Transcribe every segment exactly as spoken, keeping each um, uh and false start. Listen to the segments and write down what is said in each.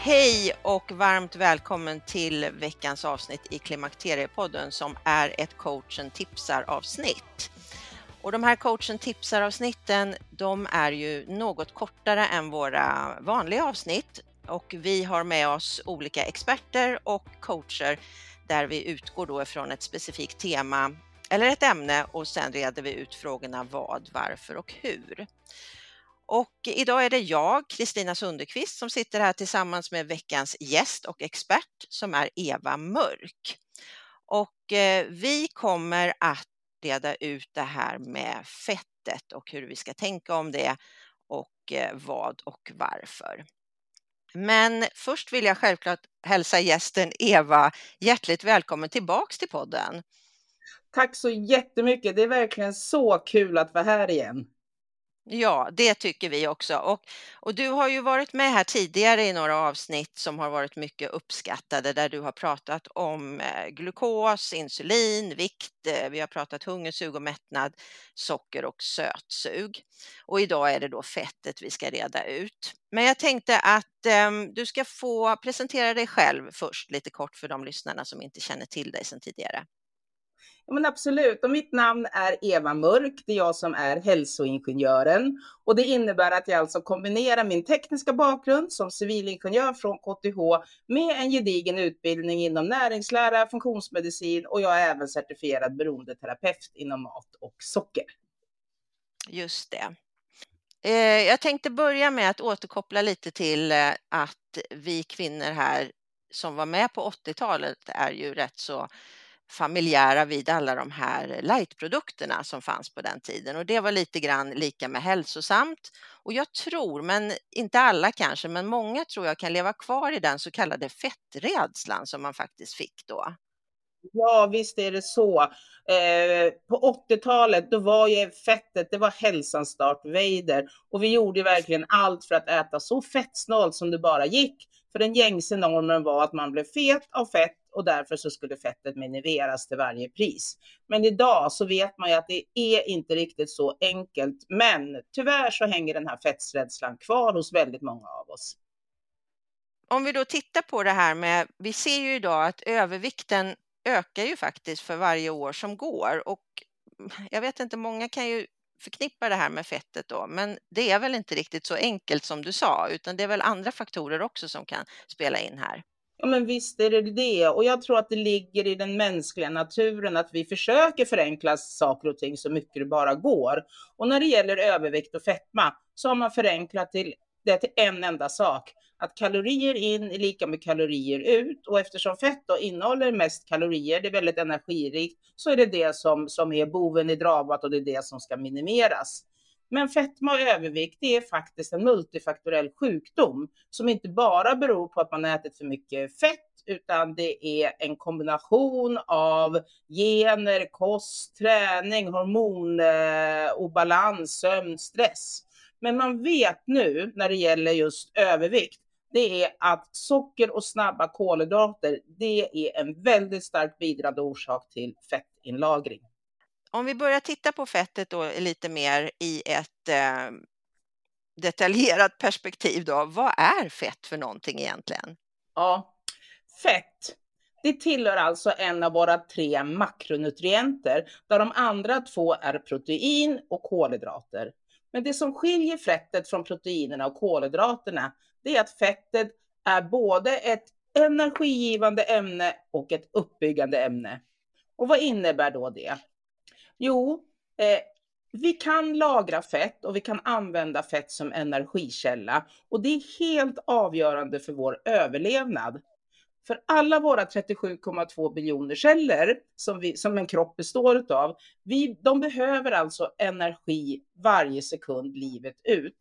Hej och varmt välkommen till veckans avsnitt i Klimakteriepodden som är ett coachen tipsar avsnitt. Och de här coachen tipsar avsnitten, de är ju något kortare än våra vanliga avsnitt och vi har med oss olika experter och coacher där vi utgår då ifrån ett specifikt tema eller ett ämne och sen reder vi ut frågorna vad, varför och hur. Och idag är det jag, Kristina Sunderqvist, som sitter här tillsammans med veckans gäst och expert som är Eva Mörk. Och eh, vi kommer att reda ut det här med fettet och hur vi ska tänka om det och eh, vad och varför. Men först vill jag självklart hälsa gästen Eva hjärtligt välkommen tillbaks till podden. Tack så jättemycket, det är verkligen så kul att vara här igen. Ja, det tycker vi också. Och, och du har ju varit med här tidigare i några avsnitt som har varit mycket uppskattade där du har pratat om glukos, insulin, vikt, vi har pratat hungersug och mättnad, socker och sötsug. Och idag är det då fettet vi ska reda ut. Men jag tänkte att eh, du ska få presentera dig själv först lite kort för de lyssnarna som inte känner till dig sedan tidigare. Ja, men absolut, och mitt namn är Eva Mörk, det är jag som är hälsoingenjören och det innebär att jag alltså kombinerar min tekniska bakgrund som civilingenjör från K T H med en gedigen utbildning inom näringslära, funktionsmedicin och jag är även certifierad beroendeterapeut inom mat och socker. Just det. Jag tänkte börja med att återkoppla lite till att vi kvinnor här som var med på åttiotalet är ju rätt så familjära vid alla de här lightprodukterna som fanns på den tiden och det var lite grann lika med hälsosamt och jag tror, men inte alla kanske, men många tror jag kan leva kvar i den så kallade fetträdslan som man faktiskt fick då. Ja, visst är det så. Eh, på åttiotalet då var ju fettet, det var hälsans Darth Vader och vi gjorde verkligen allt för att äta så fettsnålt som det bara gick. För den gängse normen var att man blev fet av fett och därför så skulle fettet minimeras till varje pris. Men idag så vet man ju att det är inte riktigt så enkelt. Men tyvärr så hänger den här fettsrädslan kvar hos väldigt många av oss. Om vi då tittar på det här med, vi ser ju idag att övervikten ökar ju faktiskt för varje år som går. Och jag vet inte, många kan ju förknippa det här med fettet då, men det är väl inte riktigt så enkelt som du sa utan det är väl andra faktorer också som kan spela in här. Ja men visst är det det och jag tror att det ligger i den mänskliga naturen att vi försöker förenkla saker och ting så mycket det bara går och när det gäller övervikt och fetma så har man förenklat till det till en enda sak. Att kalorier in är lika med kalorier ut och eftersom fett då innehåller mest kalorier, det är väldigt energirikt, så är det det som, som är boven i dramat och det är det som ska minimeras. Men fetma och övervikt det är faktiskt en multifaktoriell sjukdom som inte bara beror på att man ätit för mycket fett utan det är en kombination av gener, kost, träning, hormonobalans, sömn, stress. Men man vet nu när det gäller just övervikt, det är att socker och snabba kolhydrater, det är en väldigt starkt bidragande orsak till fettinlagring. Om vi börjar titta på fettet då lite mer i ett eh, detaljerat perspektiv då, vad är fett för någonting egentligen? Ja, fett. Det tillhör alltså en av våra tre makronutrienter, där de andra två är protein och kolhydrater. Men det som skiljer fettet från proteinerna och kolhydraterna, det är att fettet är både ett energigivande ämne och ett uppbyggande ämne. Och vad innebär då det? Jo, eh, vi kan lagra fett och vi kan använda fett som energikälla. Och det är helt avgörande för vår överlevnad. För alla våra trettiosju komma två biljoner celler som, vi, som en kropp består av, vi, de behöver alltså energi varje sekund livet ut.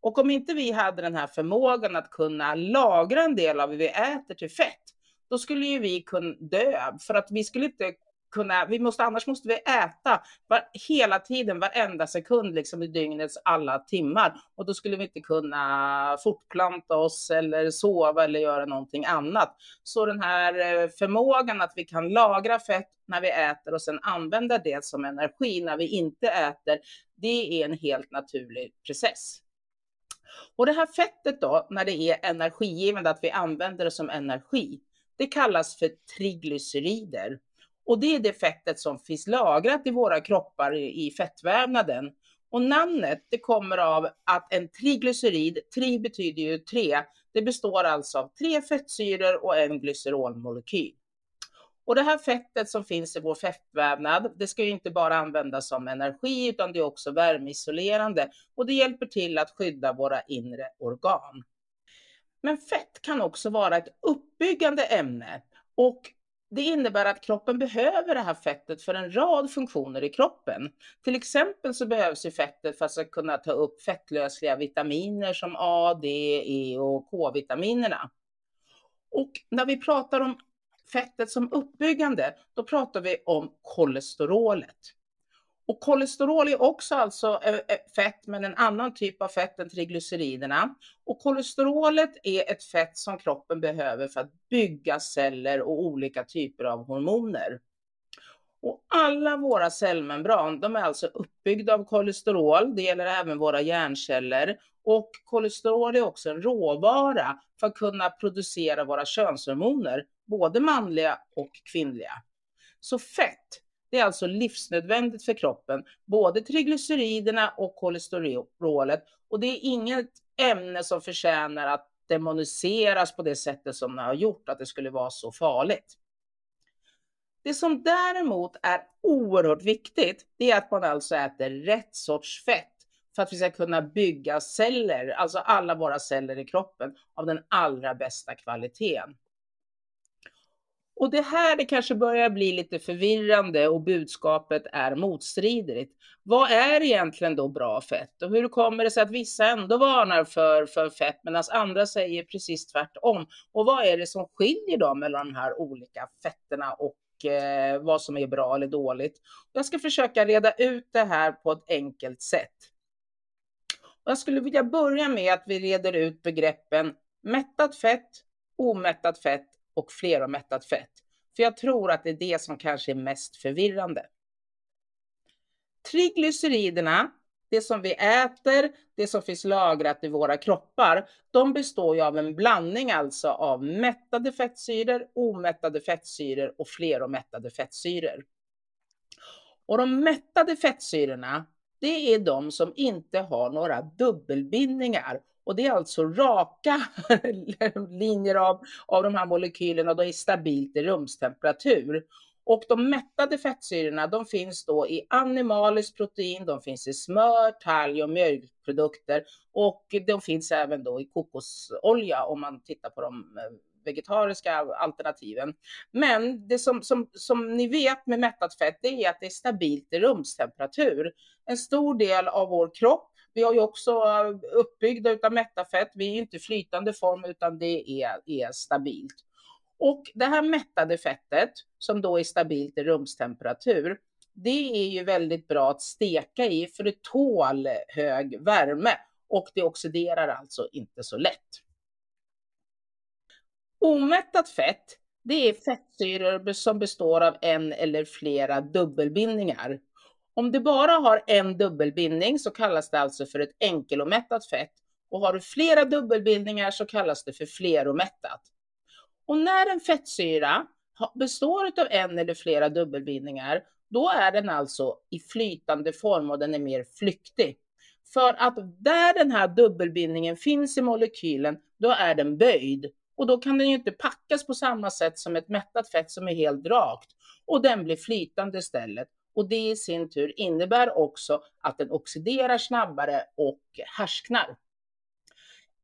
Och om inte vi hade den här förmågan att kunna lagra en del av vad vi äter till fett, då skulle ju vi kunna dö. För att vi skulle inte kunna, vi måste, annars måste vi äta var, hela tiden, varenda sekund liksom i dygnets alla timmar. Och då skulle vi inte kunna fortplanta oss eller sova eller göra någonting annat. Så den här förmågan att vi kan lagra fett när vi äter och sen använda det som energi när vi inte äter, det är en helt naturlig process. Och det här fettet då, när det är energigivande, att vi använder det som energi, det kallas för triglycerider. Och det är det fettet som finns lagrat i våra kroppar i fettvävnaden. Och namnet, det kommer av att en triglycerid, tri betyder ju tre, det består alltså av tre fettsyror och en glycerolmolekyl. Och det här fettet som finns i vår fettvävnad, det ska ju inte bara användas som energi utan det är också värmeisolerande. Och det hjälper till att skydda våra inre organ. Men fett kan också vara ett uppbyggande ämne. Och det innebär att kroppen behöver det här fettet för en rad funktioner i kroppen. Till exempel så behövs ju fettet för att kunna ta upp fettlösliga vitaminer som A, D, E och K-vitaminerna. Och när vi pratar om fettet som uppbyggande, då pratar vi om kolesterolet. Och kolesterol är också alltså fett, men en annan typ av fett än triglyceriderna. Och kolesterolet är ett fett som kroppen behöver för att bygga celler och olika typer av hormoner. Och alla våra cellmembran, de är alltså uppbyggda av kolesterol. Det gäller även våra hjärnceller. Och kolesterol är också en råvara för att kunna producera våra könshormoner, både manliga och kvinnliga. Så fett, det är alltså livsnödvändigt för kroppen, både triglyceriderna och kolesterolet. Och det är inget ämne som förtjänar att demoniseras på det sättet som det har gjort, att det skulle vara så farligt. Det som däremot är oerhört viktigt, det är att man alltså äter rätt sorts fett för att vi ska kunna bygga celler, alltså alla våra celler i kroppen, av den allra bästa kvaliteten. Och det här det kanske börjar bli lite förvirrande och budskapet är motstridigt. Vad är egentligen då bra fett? Och hur kommer det sig att vissa ändå varnar för, för fett medan andra säger precis tvärtom? Och vad är det som skiljer dem mellan de här olika fetterna och eh, vad som är bra eller dåligt? Jag ska försöka reda ut det här på ett enkelt sätt. Och jag skulle vilja börja med att vi reder ut begreppen mättat fett, omättat fett och fleromättat fett. För jag tror att det är det som kanske är mest förvirrande. Triglyceriderna, det som vi äter, det som finns lagrat i våra kroppar, de består ju av en blandning alltså av mättade fettsyror, omättade fettsyror och fleromättade fettsyror. Och de mättade fettsyrorna, det är de som inte har några dubbelbindningar. Och det är alltså raka linjer av, av de här molekylerna och det är stabilt i rumstemperatur. Och de mättade fettsyrorna, de finns då i animaliskt protein, de finns i smör, talg och mjölkprodukter. Och de finns även då i kokosolja om man tittar på de vegetariska alternativen. Men det som, som, som ni vet med mättat fett, det är att det är stabilt i rumstemperatur. En stor del av vår kropp, vi har ju också uppbyggda utav mättafett. Vi är ju inte flytande form utan det är, är stabilt. Och det här mättade fettet som då är stabilt i rumstemperatur, det är ju väldigt bra att steka i för det tål hög värme och det oxiderar alltså inte så lätt. Omättat fett, det är fettsyror som består av en eller flera dubbelbindningar. Om du bara har en dubbelbindning så kallas det alltså för ett enkelomättat fett. Och har du flera dubbelbindningar så kallas det för fleromättat. Och när en fettsyra består av en eller flera dubbelbindningar, då är den alltså i flytande form och den är mer flyktig. För att där den här dubbelbindningen finns i molekylen, då är den böjd. Och då kan den ju inte packas på samma sätt som ett mättat fett som är helt rakt. Och den blir flytande istället. Och det i sin tur innebär också att den oxiderar snabbare och härsknar.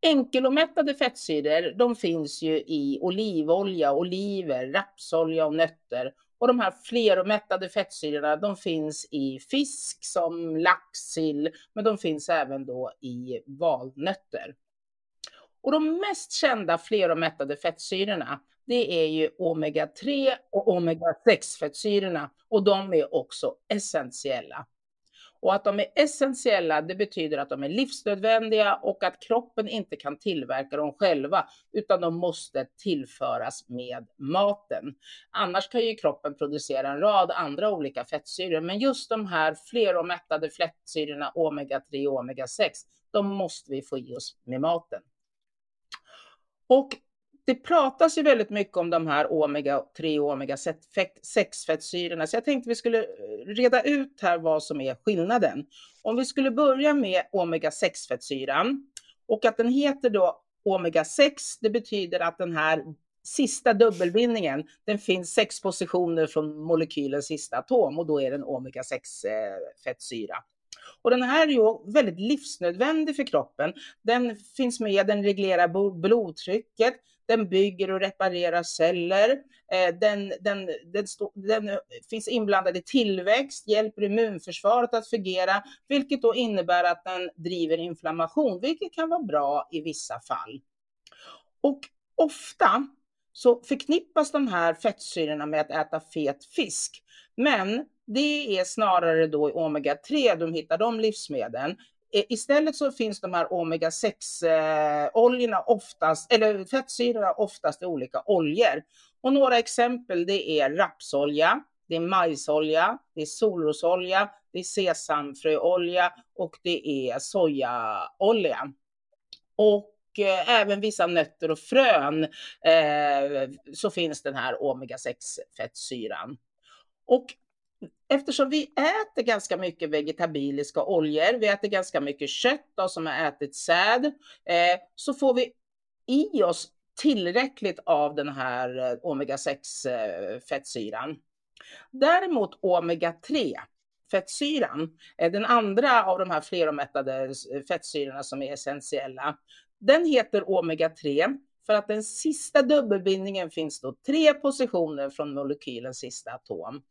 Enkelomättade fettsyror, de finns ju i olivolja, oliver, rapsolja och nötter. Och de här fleromättade fettsyrorna, de finns i fisk som lax, sill, men de finns även då i valnötter. Och de mest kända fleromättade fettsyrorna, det är ju omega tre och omega sex fettsyrorna, och de är också essentiella. Och att de är essentiella, det betyder att de är livsnödvändiga och att kroppen inte kan tillverka dem själva, utan de måste tillföras med maten. Annars kan ju kroppen producera en rad andra olika fettsyror, men just de här fleromättade fettsyrorna, omega tre och omega sex, de måste vi få i oss med maten. Och det pratas ju väldigt mycket om de här omega tre och omega sex fettsyrorna, så jag tänkte vi skulle reda ut här vad som är skillnaden. Om vi skulle börja med omega sex fettsyran, och att den heter då omega sex, det betyder att den här sista dubbelbindningen, den finns sex positioner från molekylens sista atom, och då är den omega sex fettsyra. Och den här är ju väldigt livsnödvändig för kroppen. Den finns med, den reglerar blodtrycket, den bygger och reparerar celler, den, den, den, den finns inblandad i tillväxt, hjälper immunförsvaret att fungera, vilket då innebär att den driver inflammation, vilket kan vara bra i vissa fall. Och ofta så förknippas de här fettsyrorna med att äta fet fisk, men det är snarare då i omega tre de hittar de livsmedlen. Istället så finns de här omega sex-oljorna oftast, eller fettsyrorna oftast i olika oljor. Och några exempel, det är rapsolja, det är majsolja, det är solrosolja, det är sesamfröolja och det är sojaolja. Och även vissa nötter och frön eh, så finns den här omega sex-fettsyran. Och eftersom vi äter ganska mycket vegetabiliska oljor, vi äter ganska mycket kött då, som har ätit säd, eh, så får vi i oss tillräckligt av den här eh, omega sex-fettsyran. Eh, Däremot omega tre fettsyran, eh, den andra av de här fleromättade fettsyrorna som är essentiella, den heter omega tre för att den sista dubbelbindningen finns då tre positioner från molekylens sista atom.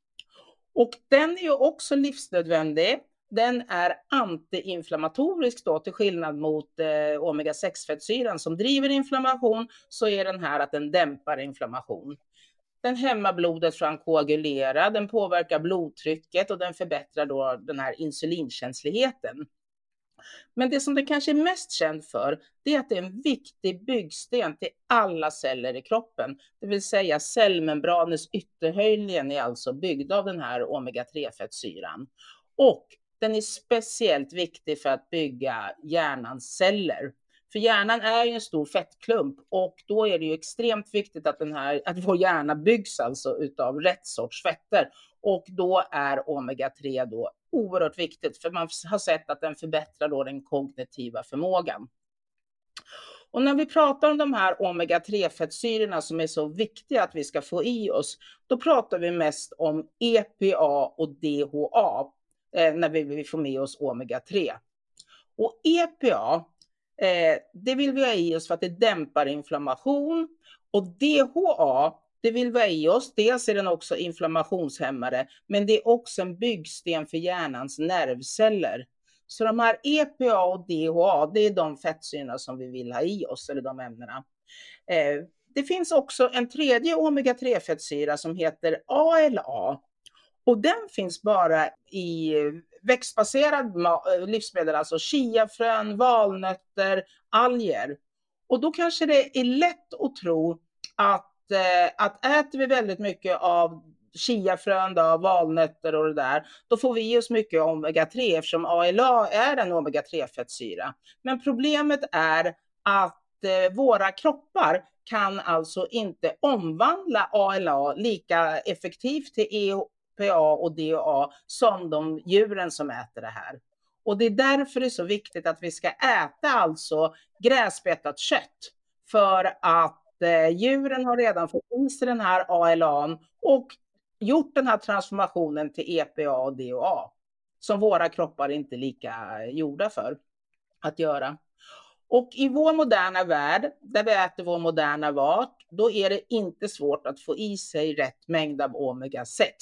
Och den är ju också livsnödvändig. Den är antiinflammatorisk då, till skillnad mot eh, omega sex-fettsyran som driver inflammation, så är den här att den dämpar inflammation. Den hämmar blodet från att koagulera, den påverkar blodtrycket och den förbättrar då den här insulinkänsligheten. Men det som den kanske är mest känd för, det är att det är en viktig byggsten till alla celler i kroppen. Det vill säga cellmembranens ytterhöjden är alltså byggd av den här omega tre-fettsyran. Och den är speciellt viktig för att bygga hjärnans celler. För hjärnan är ju en stor fettklump, och då är det ju extremt viktigt att, den här, att vår hjärna byggs alltså utav rätt sorts fetter. Och då är omega tre då oerhört viktigt, för man har sett att den förbättrar då den kognitiva förmågan. Och när vi pratar om de här omega tre-fettsyrorna som är så viktiga att vi ska få i oss, då pratar vi mest om E P A och D H A eh, när vi vill få med oss omega tre. Och E P A, eh, det vill vi ha i oss för att det dämpar inflammation, och D H A, det vill vi ha i oss, dels är den också inflammationshämmare, men det är också en byggsten för hjärnans nervceller. Så de här E P A och D H A, det är de fettsyrorna som vi vill ha i oss, eller de ämnena. Eh, det finns också en tredje omega tre-fettsyra som heter A L A. Och den finns bara i växtbaserad livsmedel, alltså chiafrön, valnötter, alger. Och då kanske det är lätt att tro att att äter vi väldigt mycket av chiafrön, då, valnötter och det där, då får vi ju så mycket omega tre eftersom A L A är en omega tre-fettsyra. Men problemet är att våra kroppar kan alltså inte omvandla A L A lika effektivt till E P A och D H A som de djuren som äter det här. Och det är därför det är så viktigt att vi ska äta alltså gräsbetat kött. För att eh, djuren har redan fått i sig den här A L A:n och gjort den här transformationen till E P A och D H A. Som våra kroppar inte är lika gjorda för att göra. Och i vår moderna värld, där vi äter vår moderna mat, då är det inte svårt att få i sig rätt mängd av omega sex.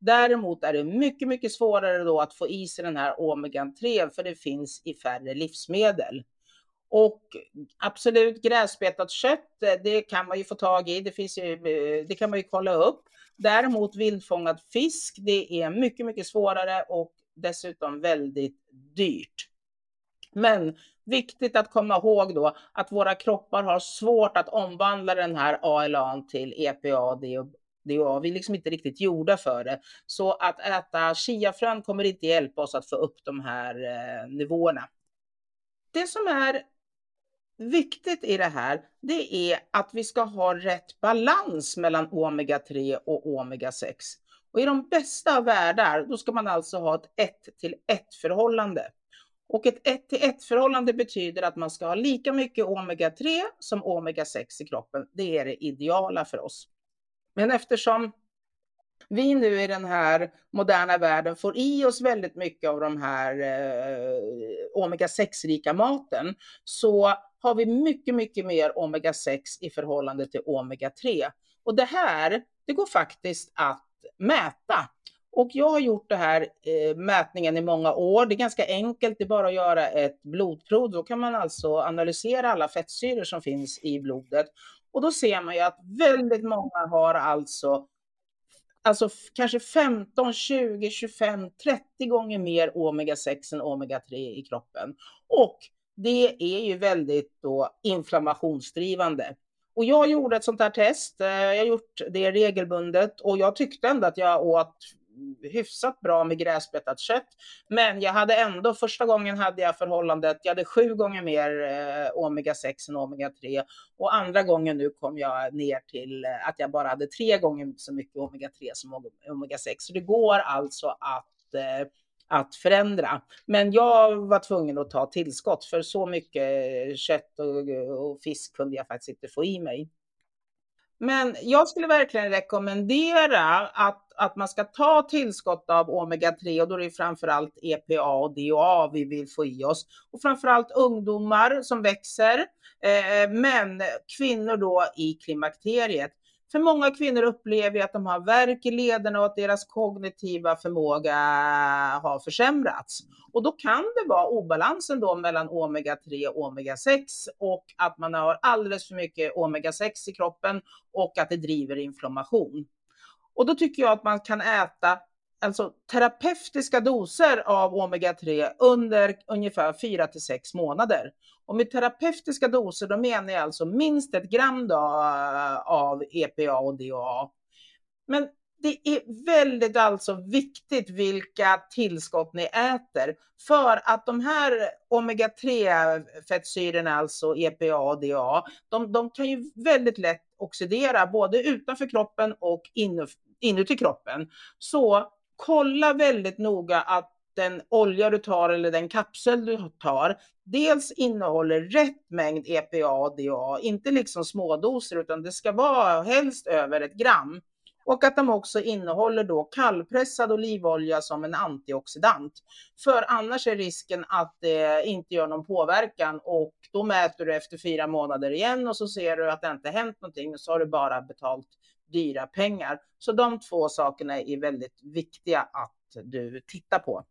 Däremot är det mycket, mycket svårare då att få i sig den här omega tre, för det finns i färre livsmedel. Och absolut gräsbetat kött, det kan man ju få tag i, det, finns ju, det kan man ju kolla upp. Däremot vildfångad fisk, det är mycket, mycket svårare och dessutom väldigt dyrt. Men viktigt att komma ihåg då att våra kroppar har svårt att omvandla den här A L A:n till E P A, D H A. Vi är liksom inte riktigt gjorda för det. Så att äta chiafrön kommer inte hjälpa oss att få upp de här eh, nivåerna. Det som är viktigt i det här, det är att vi ska ha rätt balans mellan omega tre och omega sex. Och i de bästa av världar, då ska man alltså ha ett ett till ett förhållande. Och ett ett till ett förhållande betyder att man ska ha lika mycket omega tre som omega sex i kroppen. Det är det ideala för oss. Men eftersom vi nu i den här moderna världen får i oss väldigt mycket av de här eh, omega sex-rika maten, så har vi mycket, mycket mer omega sex i förhållande till omega tre. Och det här, det går faktiskt att mäta. Och jag har gjort den här eh, mätningen i många år. Det är ganska enkelt, det är bara att göra ett blodprov. Då kan man alltså analysera alla fettsyror som finns i blodet. Och då ser man ju att väldigt många har alltså, alltså kanske femton, tjugo, tjugofem, trettio gånger mer omega sex än omega tre i kroppen. Och det är ju väldigt då inflammationsdrivande. Och jag gjorde ett sånt här test, jag har gjort det regelbundet och jag tyckte ändå att jag åt hyfsat bra med gräsbetat kött. Men jag hade ändå, första gången hade jag förhållandet, jag hade sju gånger mer eh, omega sex än omega tre. Och andra gången nu kom jag ner till att jag bara hade tre gånger så mycket omega tre som omega sex. Så det går alltså att, eh, att förändra. Men jag var tvungen att ta tillskott för så mycket kött och, och fisk kunde jag faktiskt inte få i mig. Men jag skulle verkligen rekommendera att, att man ska ta tillskott av omega tre, och då är det framförallt E P A och D H A vi vill få i oss. Och framförallt ungdomar som växer, eh, men kvinnor då i klimakteriet. För många kvinnor upplever att de har värk i lederna och att deras kognitiva förmåga har försämrats. Och då kan det vara obalansen då mellan omega tre och omega sex och att man har alldeles för mycket omega sex i kroppen och att det driver inflammation. Och då tycker jag att man kan äta alltså terapeutiska doser av omega tre under ungefär fyra till sex månader. Och med terapeutiska doser då menar jag alltså minst ett gram då av E P A och D H A. Men det är väldigt alltså viktigt vilka tillskott ni äter. För att de här omega tre-fettsyrorna, alltså E P A och D H A, de, de kan ju väldigt lätt oxidera både utanför kroppen och inuti kroppen. Så kolla väldigt noga att den olja du tar eller den kapsel du tar dels innehåller rätt mängd E P A och D H A, inte liksom smådoser utan det ska vara helst över ett gram. Och att de också innehåller då kallpressad olivolja som en antioxidant. För annars är risken att det inte gör någon påverkan och då mäter du efter fyra månader igen och så ser du att det inte hänt någonting och så har du bara betalt dyra pengar. Så de två sakerna är väldigt viktiga att du tittar på.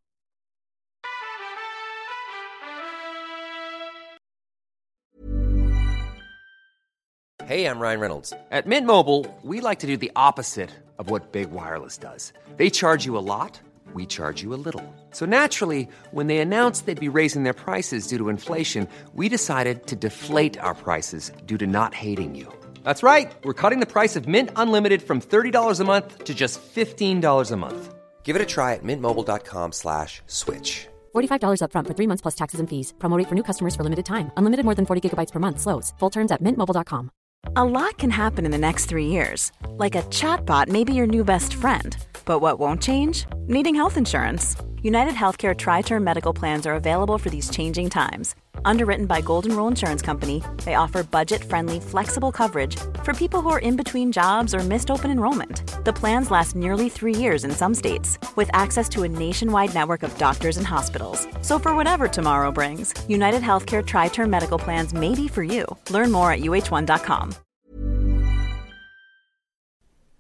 Hey, I'm Ryan Reynolds. At Mint Mobile, we like to do the opposite of what Big Wireless does. They charge you a lot, we charge you a little. So naturally, when they announced they'd be raising their prices due to inflation, we decided to deflate our prices due to not hating you. That's right. We're cutting the price of Mint Unlimited from thirty dollars a month to just fifteen dollars a month. Give it a try at mintmobile.com slash switch. forty-five dollars up front for three months plus taxes and fees. Promo rate for new customers for limited time. Unlimited more than forty gigabytes per month slows. Full terms at mint mobile dot com. A lot can happen in the next three years. Like a chatbot may be your new best friend. But what won't change? Needing health insurance. United Healthcare Tri-Term Medical Plans are available for these changing times. Underwritten by Golden Rule Insurance Company, they offer budget-friendly, flexible coverage for people who are in between jobs or missed open enrollment. The plans last nearly three years in some states, with access to a nationwide network of doctors and hospitals. So for whatever tomorrow brings, United Healthcare Tri-Term Medical Plans may be for you. Learn more at u h one dot com.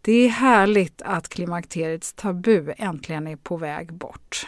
Det är härligt att klimakteriets tabu äntligen är på väg bort.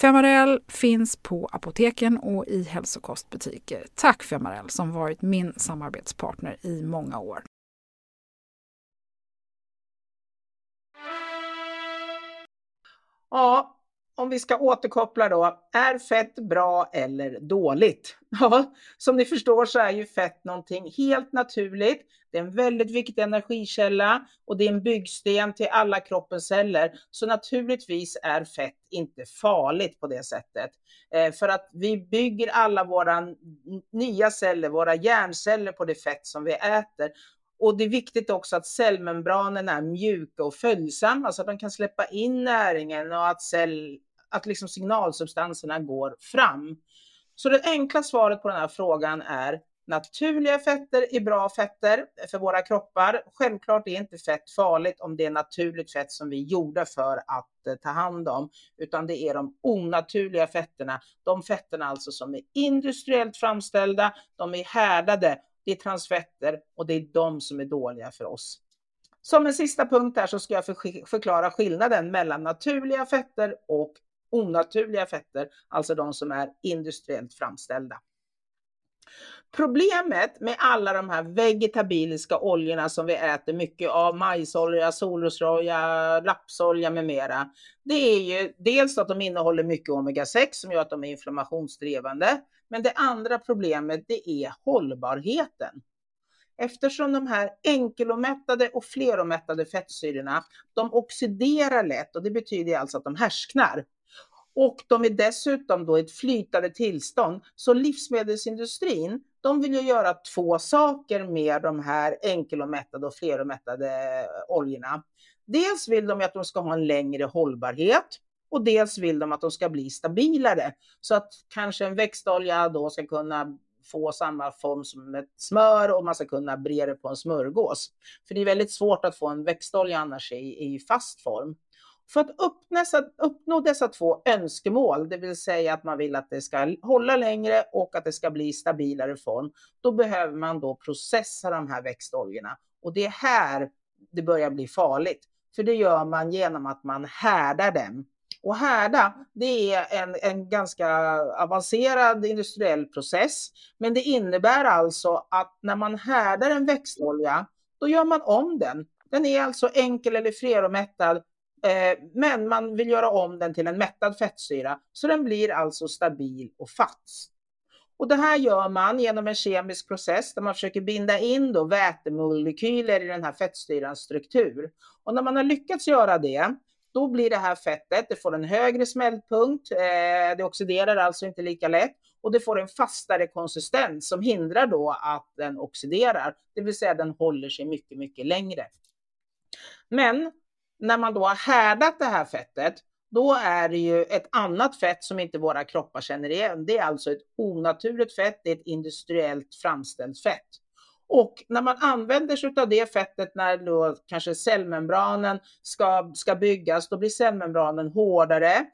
Femarel finns på apoteken och i hälsokostbutiker. Tack Femarel som varit min samarbetspartner i många år. Ja, om vi ska återkoppla då. Är fett bra eller dåligt? Ja, som ni förstår så är ju fett någonting helt naturligt. Det är en väldigt viktig energikälla och det är en byggsten till alla kroppens celler. Så naturligtvis är fett inte farligt på det sättet. Eh, för att vi bygger alla våra nya celler, våra hjärnceller på det fett som vi äter. Och det är viktigt också att cellmembranerna är mjuka och följsamma så att de kan släppa in näringen och att, cell, att liksom signalsubstanserna går fram. Så det enkla svaret på den här frågan är: naturliga fetter är bra fetter för våra kroppar. Självklart är inte fett farligt om det är naturligt fett som vi är gjorda för att ta hand om. Utan det är de onaturliga fetterna. De fetterna alltså som är industriellt framställda, de är härdade. Det är transfetter och det är de som är dåliga för oss. Som en sista punkt här så ska jag förklara skillnaden mellan naturliga fetter och onaturliga fetter. Alltså de som är industriellt framställda. Problemet med alla de här vegetabiliska oljorna som vi äter mycket av, majsolja, solrosolja, rapsolja med mera. Det är ju dels att de innehåller mycket omega sex som gör att de är inflammationsdrivande. Men det andra problemet det är hållbarheten. Eftersom de här enkelomättade och fleromättade fettsyrorna de oxiderar lätt och det betyder alltså att de härsknar. Och de är dessutom då i ett flytande tillstånd. Så livsmedelsindustrin de vill ju göra två saker med de här enkelomättade och fleromättade oljorna. Dels vill de att de ska ha en längre hållbarhet. Och dels vill de att de ska bli stabilare. Så att kanske en växtolja då ska kunna få samma form som ett smör. Och man ska kunna bre det på en smörgås. För det är väldigt svårt att få en växtolja annars i, i fast form. För att uppnå dessa två önskemål, det vill säga att man vill att det ska hålla längre och att det ska bli stabilare form, då behöver man då processa de här växtoljorna. Och det är här det börjar bli farligt, för det gör man genom att man härdar dem. Och härda, det är en, en ganska avancerad industriell process, men det innebär alltså att när man härdar en växtolja, då gör man om den. Den är alltså enkel eller fleromättad. Men man vill göra om den till en mättad fettsyra så den blir alltså stabil och fast. Och det här gör man genom en kemisk process där man försöker binda in då vätemolekyler i den här fettsyrans struktur. Och när man har lyckats göra det, då blir det här fettet, det får en högre smältpunkt, det oxiderar alltså inte lika lätt. Och det får en fastare konsistens som hindrar då att den oxiderar, det vill säga den håller sig mycket, mycket längre. Men när man då har härdat det här fettet, då är det ju ett annat fett som inte våra kroppar känner igen. Det är alltså ett onaturligt fett, det är ett industriellt framställt fett. Och när man använder sig av det fettet när då kanske cellmembranen ska, ska byggas, då blir cellmembranen hårdare.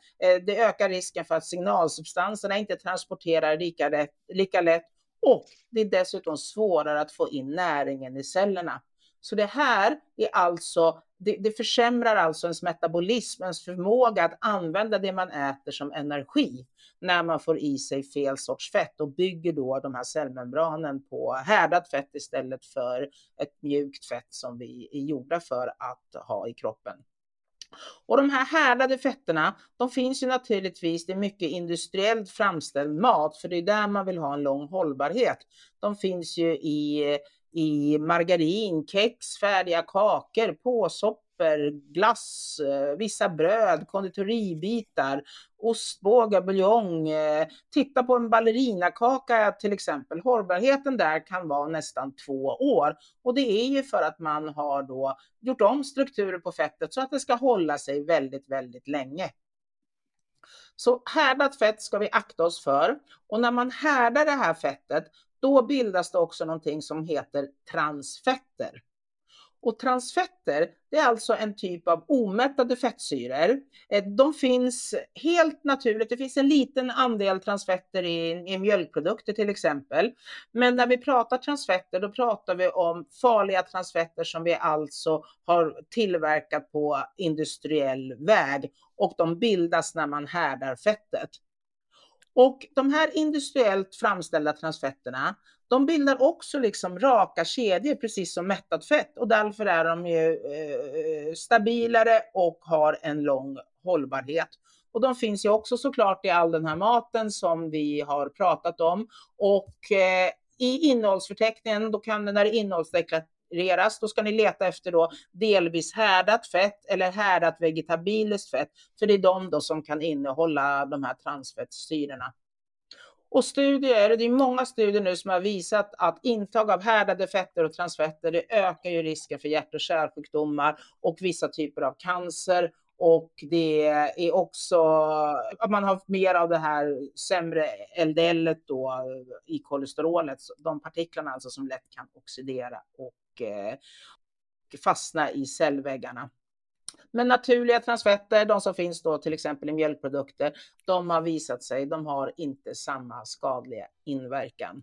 Det ökar risken för att signalsubstanserna inte transporterar lika lätt, lika lätt. Och det är dessutom svårare att få in näringen i cellerna. Så det här är alltså, det, det försämrar alltså ens metabolism, ens förmåga att använda det man äter som energi när man får i sig fel sorts fett och bygger då de här cellmembranen på härdat fett istället för ett mjukt fett som vi är gjorda för att ha i kroppen. Och de här härdade fetterna, de finns ju naturligtvis, det är mycket industriellt framställd mat, för det är där man vill ha en lång hållbarhet. De finns ju i, i margarin, kex, färdiga kakor, påsoppor, glass, vissa bröd, konditoribitar, ostbågar, buljong. Titta på en ballerinakaka till exempel. Hållbarheten där kan vara nästan två år. Och det är ju för att man har då gjort om strukturer på fettet så att det ska hålla sig väldigt, väldigt länge. Så härdat fett ska vi akta oss för. Och när man härdar det här fettet, då bildas det också någonting som heter transfetter. Och transfetter, det är alltså en typ av omättade fettsyror. De finns helt naturligt, det finns en liten andel transfetter i, i mjölkprodukter till exempel. Men när vi pratar transfetter, då pratar vi om farliga transfetter som vi alltså har tillverkat på industriell väg. Och de bildas när man härdar fettet. Och de här industriellt framställda transfetterna, de bildar också liksom raka kedjor precis som mättat fett. Och därför är de ju eh, stabilare och har en lång hållbarhet. Och de finns ju också såklart i all den här maten som vi har pratat om. Och eh, i innehållsförteckningen, då kan det, när det innehållsdeklareras, då ska ni leta efter då delvis härdat fett eller härdat vegetabiliskt fett. För det är de då som kan innehålla de här transfettsyrorna. Och studier, det är många studier nu som har visat att intag av härdade fetter och transfetter, det ökar ju risken för hjärt- och kärlsjukdomar och vissa typer av cancer. Och det är också att man har mer av det här sämre L D L då i kolesterolet, de partiklarna alltså som lätt kan oxidera och fastna i cellväggarna. Men naturliga transfetter, de som finns då till exempel i mjölkprodukter, de har visat sig, de har inte samma skadliga inverkan.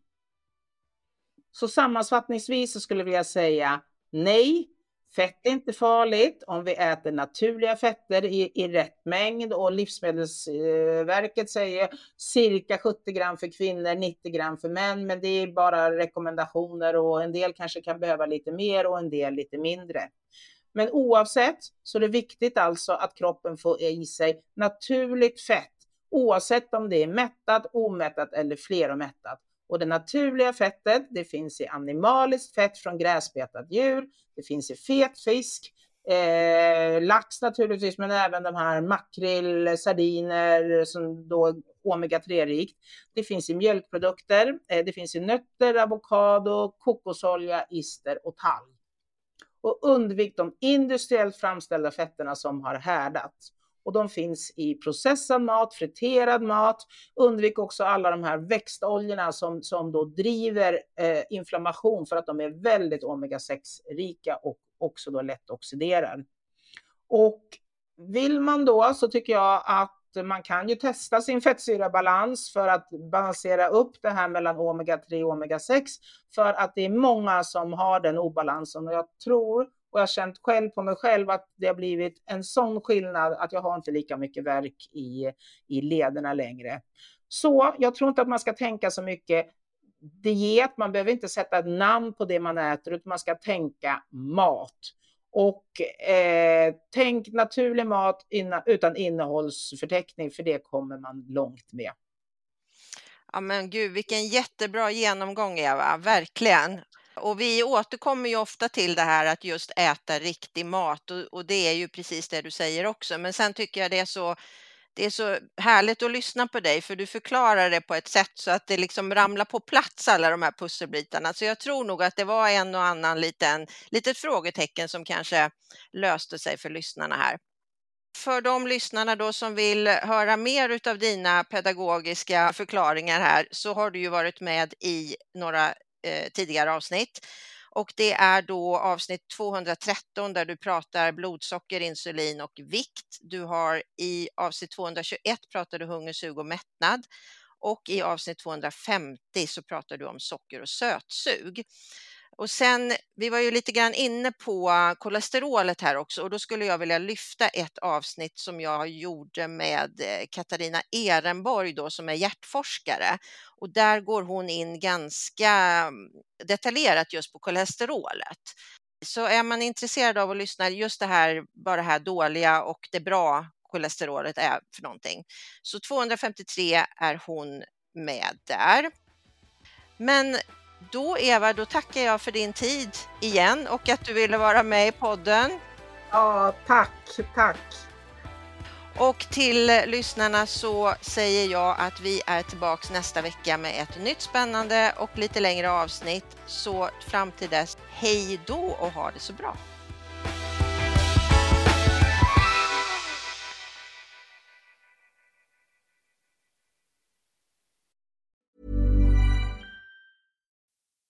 Så sammanfattningsvis så skulle jag säga nej, fett är inte farligt om vi äter naturliga fetter i, i rätt mängd. Och Livsmedelsverket säger cirka sjuttio gram för kvinnor, nittio gram för män. Men det är bara rekommendationer och en del kanske kan behöva lite mer och en del lite mindre. Men oavsett så är det viktigt alltså att kroppen får i sig naturligt fett. Oavsett om det är mättat, omättat eller fleromättat. Och det naturliga fettet, det finns i animaliskt fett från gräsbetat djur. Det finns i fet fisk, eh, lax naturligtvis, men även de här makrill, sardiner som då omega tre rikt. Det finns i mjölkprodukter, eh, det finns i nötter, avokado, kokosolja, ister och talg. Och undvik de industriellt framställda fetterna som har härdat. Och de finns i processad mat, friterad mat. Undvik också alla de här växtoljorna som, som då driver eh, inflammation för att de är väldigt omega sex rika och också då lätt oxiderar. Och vill man då, så tycker jag att man kan ju testa sin fettsyrabalans för att balansera upp det här mellan omega tre och omega sex, för att det är många som har den obalansen. Och jag tror, och jag har känt själv på mig själv, att det har blivit en sån skillnad att jag har inte lika mycket värk i, i lederna längre. Så jag tror inte att man ska tänka så mycket diet, man behöver inte sätta ett namn på det man äter, utan man ska tänka mat. Och eh, tänk naturlig mat inna, utan innehållsförteckning, för det kommer man långt med. Ja men gud, vilken jättebra genomgång Eva, verkligen. Och vi återkommer ju ofta till det här att just äta riktig mat, och, och det är ju precis det du säger också. Men sen tycker jag det är så... Det är så härligt att lyssna på dig, för du förklarar det på ett sätt så att det liksom ramlar på plats, alla de här pusselbitarna. Så jag tror nog att det var en och annan liten, litet frågetecken som kanske löste sig för lyssnarna här. För de lyssnarna då som vill höra mer utav dina pedagogiska förklaringar här, så har du ju varit med i några eh, tidigare avsnitt. Och det är då avsnitt tvåhundratretton där du pratar blodsocker, insulin och vikt. Du har i avsnitt tvåhundratjugoett pratar du hunger, sug och mättnad. Och i avsnitt tvåhundrafemtio så pratar du om socker och sötsug. Och sen, vi var ju lite grann inne på kolesterolet här också. Och då skulle jag vilja lyfta ett avsnitt som jag gjorde med Katarina Ehrenborg då, som är hjärtforskare. Och där går hon in ganska detaljerat just på kolesterolet. Så är man intresserad av att lyssna just det här, bara det här dåliga och det bra kolesterolet är för någonting. Så tvåhundrafemtiotre är hon med där. Men då Eva, då tackar jag för din tid igen och att du ville vara med i podden. Ja, tack, tack. Och till lyssnarna så säger jag att vi är tillbaka nästa vecka med ett nytt spännande och lite längre avsnitt. Så fram till dess, hej då och ha det så bra.